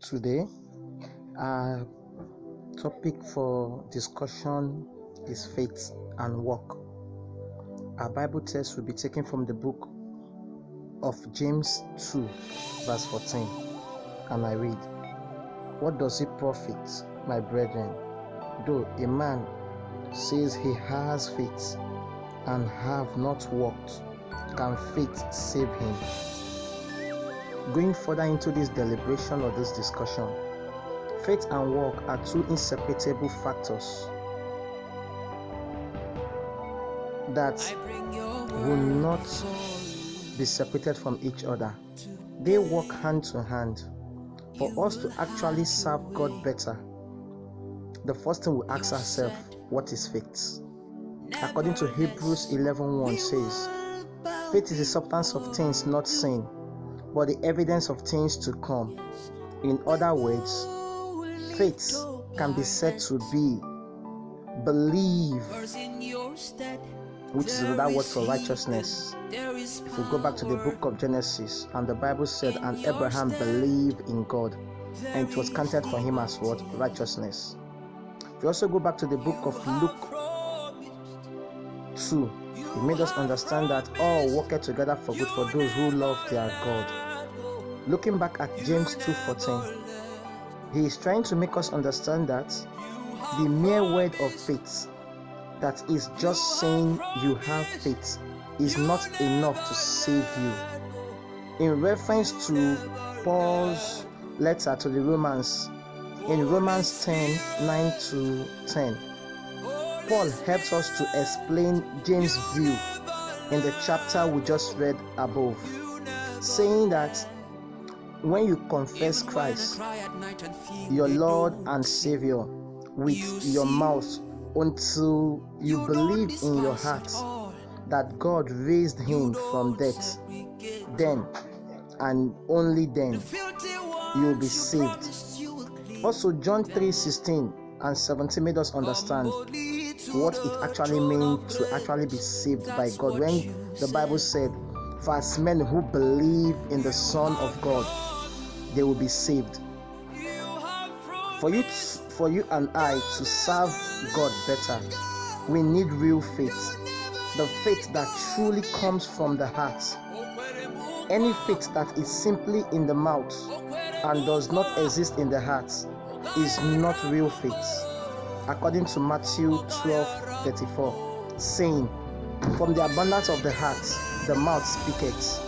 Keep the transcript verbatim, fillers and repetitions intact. Today, our topic for discussion is faith and work. Our Bible text will be taken from the book of James two, verse fourteen, and I read, "What does it profit, my brethren, though a man says he has faith and have not worked? Can faith save him?" Going further into this deliberation or this discussion, faith and work are two inseparable factors that will not be separated from each other. They work hand to hand. For us to actually serve God better, the first thing we ask ourselves, what is faith? According to Hebrews eleven one says, "Faith is the substance of things not seen, but the evidence of things to come." In other words, faith can be said to be believe, which is another word for righteousness. If we go back to the book of Genesis, and the Bible said, "And Abraham believed in God, and it was counted for him as what? Righteousness." If we also go back to the book of Luke two, it made us understand that all work together for good for those who love their God. Looking back at James two fourteen, he is trying to make us understand that the mere word of faith, that is just saying you have faith, is not enough to save you. In reference to Paul's letter to the Romans, in Romans ten nine to ten, Paul helps us to explain James' view in the chapter we just read above, saying that when you confess Christ, your Lord and Savior, with your mouth, until you believe in your heart that God raised him from death, then and only then you'll be saved. Also, John three sixteen and seventeen made us understand what it actually means to actually be saved by God, when the Bible said, "For as men who believe in the Son of God, they will be saved." For you, for you and I to serve God better, we need real faith, the faith that truly comes from the heart. Any faith that is simply in the mouth and does not exist in the heart is not real faith. According to Matthew twelve thirty-four, saying, "From the abundance of the heart, the mouth speaketh."